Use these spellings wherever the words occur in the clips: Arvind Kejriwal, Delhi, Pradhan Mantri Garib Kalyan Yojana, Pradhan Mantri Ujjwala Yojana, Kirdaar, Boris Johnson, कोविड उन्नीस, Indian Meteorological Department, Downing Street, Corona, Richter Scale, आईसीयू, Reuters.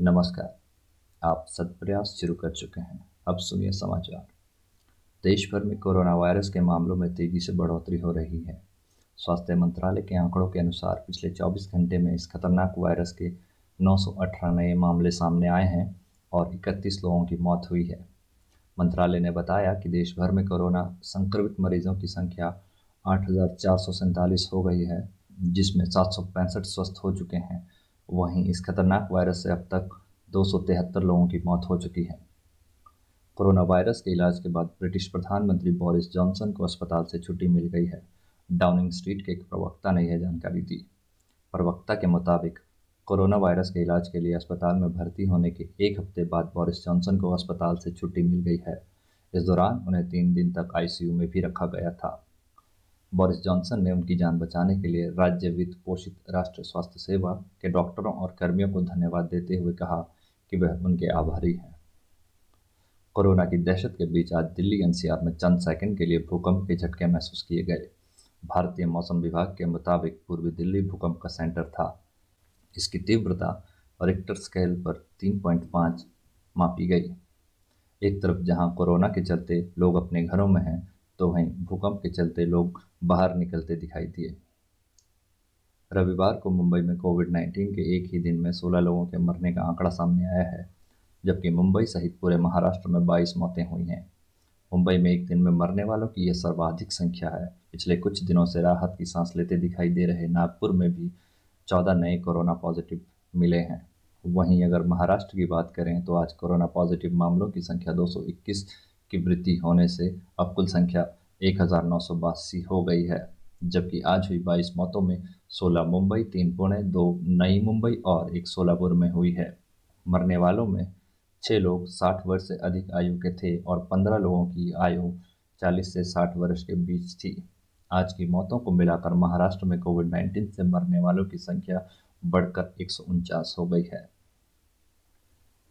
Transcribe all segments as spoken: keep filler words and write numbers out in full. नमस्कार, आप सत्प्रयास शुरू कर चुके हैं। अब सुनिए समाचार। देश भर में कोरोना वायरस के मामलों में तेजी से बढ़ोतरी हो रही है। स्वास्थ्य मंत्रालय के आंकड़ों के अनुसार पिछले चौबीस घंटे में इस खतरनाक वायरस के नौ सौ अठारह नए मामले सामने आए हैं और इकतीस लोगों की मौत हुई है। मंत्रालय ने बताया कि देश भर में कोरोना संक्रमित मरीजों की संख्या आठ हज़ार चार सौ सैंतालीस हो गई है, जिसमें सात सौ पैंसठ स्वस्थ हो चुके हैं। वहीं इस खतरनाक वायरस से अब तक दो सौ तिहत्तर लोगों की मौत हो चुकी है। कोरोना वायरस के इलाज के बाद ब्रिटिश प्रधानमंत्री बोरिस जॉनसन को अस्पताल से छुट्टी मिल गई है। डाउनिंग स्ट्रीट के एक प्रवक्ता ने यह जानकारी दी। प्रवक्ता के मुताबिक कोरोना वायरस के इलाज के लिए अस्पताल में भर्ती होने के एक हफ्ते बाद बोरिस जॉनसन को अस्पताल से छुट्टी मिल गई है। इस दौरान उन्हें तीन दिन तक आईसीयू में भी रखा गया था। बोरिस जॉनसन ने उनकी जान बचाने के लिए राज्य वित्त पोषित राष्ट्रीय स्वास्थ्य सेवा के डॉक्टरों और कर्मियों को धन्यवाद देते हुए कहा कि वह उनके आभारी हैं। कोरोना की दहशत के बीच आज दिल्ली एनसीआर में चंद सेकंड के लिए भूकंप के झटके महसूस किए गए। भारतीय मौसम विभाग के मुताबिक पूर्वी दिल्ली भूकंप का सेंटर था। इसकी तीव्रता रिक्टर स्केल पर तीन पॉइंट पाँच मापी गई। एक तरफ जहाँ कोरोना के चलते लोग अपने घरों में हैं, तो वहीं भूकंप के चलते लोग बाहर निकलते दिखाई दिए। रविवार को मुंबई में कोविड उन्नीस के एक ही दिन में सोलह लोगों के मरने का आंकड़ा सामने आया है, जबकि मुंबई सहित पूरे महाराष्ट्र में बाईस मौतें हुई हैं। मुंबई में एक दिन में मरने वालों की यह सर्वाधिक संख्या है। पिछले कुछ दिनों से राहत की सांस लेते दिखाई दे रहे नागपुर में भी चौदह नए कोरोना पॉजिटिव मिले हैं। वहीं अगर महाराष्ट्र की बात करें तो आज कोरोना पॉजिटिव मामलों की संख्या दो सौ इक्कीस की वृद्धि होने से अब कुल संख्या एक हज़ार नौ सौ बासी हो गई है, जबकि आज हुई बाईस मौतों में सोलह मुंबई, तीन पुणे, दो नई मुंबई और एक सोलापुर में हुई है। मरने वालों में छः लोग साठ वर्ष से अधिक आयु के थे और पंद्रह लोगों की आयु चालीस से साठ वर्ष के बीच थी। आज की मौतों को मिलाकर महाराष्ट्र में कोविड नाइन्टीन से मरने वालों की संख्या बढ़कर एक सौ उनचास हो गई है।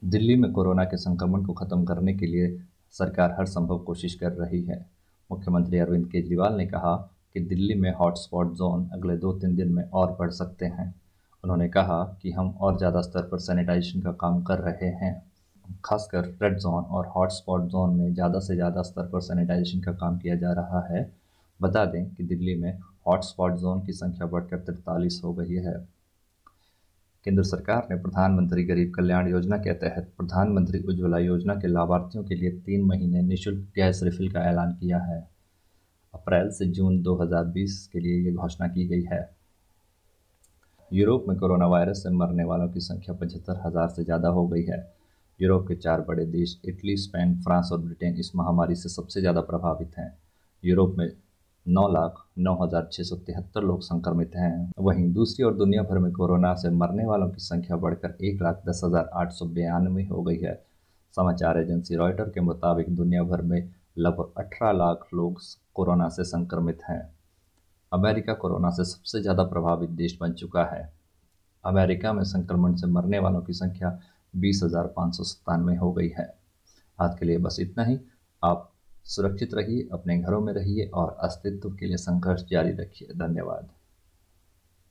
दिल्ली में कोरोना के संक्रमण को खत्म करने के लिए सरकार हर संभव कोशिश कर रही है। मुख्यमंत्री अरविंद केजरीवाल ने कहा कि दिल्ली में हॉटस्पॉट जोन अगले दो तीन दिन में और बढ़ सकते हैं। उन्होंने कहा कि हम और ज़्यादा स्तर पर सैनिटाइजेशन का काम कर रहे हैं। खासकर रेड जोन और हॉटस्पॉट जोन में ज़्यादा से ज़्यादा स्तर पर सैनिटाइजेशन का काम किया जा रहा है। बता दें कि दिल्ली में हॉटस्पॉट जोन की संख्या बढ़कर तिरतालीस हो गई है। केंद्र सरकार ने प्रधानमंत्री गरीब कल्याण योजना के तहत प्रधानमंत्री उज्ज्वला योजना के लाभार्थियों के लिए तीन महीने निःशुल्क गैस रिफिल का ऐलान किया है। अप्रैल से जून दो हज़ार बीस के लिए ये घोषणा की गई है। यूरोप में कोरोना वायरस से मरने वालों की संख्या पचहत्तर हज़ार से ज़्यादा हो गई है। यूरोप के चार बड़े देश इटली, स्पेन, फ्रांस और ब्रिटेन इस महामारी से सबसे ज़्यादा प्रभावित हैं। यूरोप में नौ लाख नौ हज़ार छः सौ तिहत्तर लोग संक्रमित हैं। वहीं दूसरी ओर दुनिया भर में कोरोना से मरने वालों की संख्या बढ़कर एक लाख दस हज़ार आठ सौ बयानवे हो गई है। समाचार एजेंसी रॉयटर के मुताबिक दुनिया भर में लगभग अठारह लाख लोग कोरोना से संक्रमित हैं। अमेरिका कोरोना से सबसे ज़्यादा प्रभावित देश बन चुका है। अमेरिका में संक्रमण से मरने वालों की संख्या बीस हज़ार पाँच सौ सत्तानवे हो गई है। आज के लिए बस इतना ही। आप सुरक्षित रहिए, अपने घरों में रहिए और अस्तित्व के लिए संघर्ष जारी रखिए। धन्यवाद।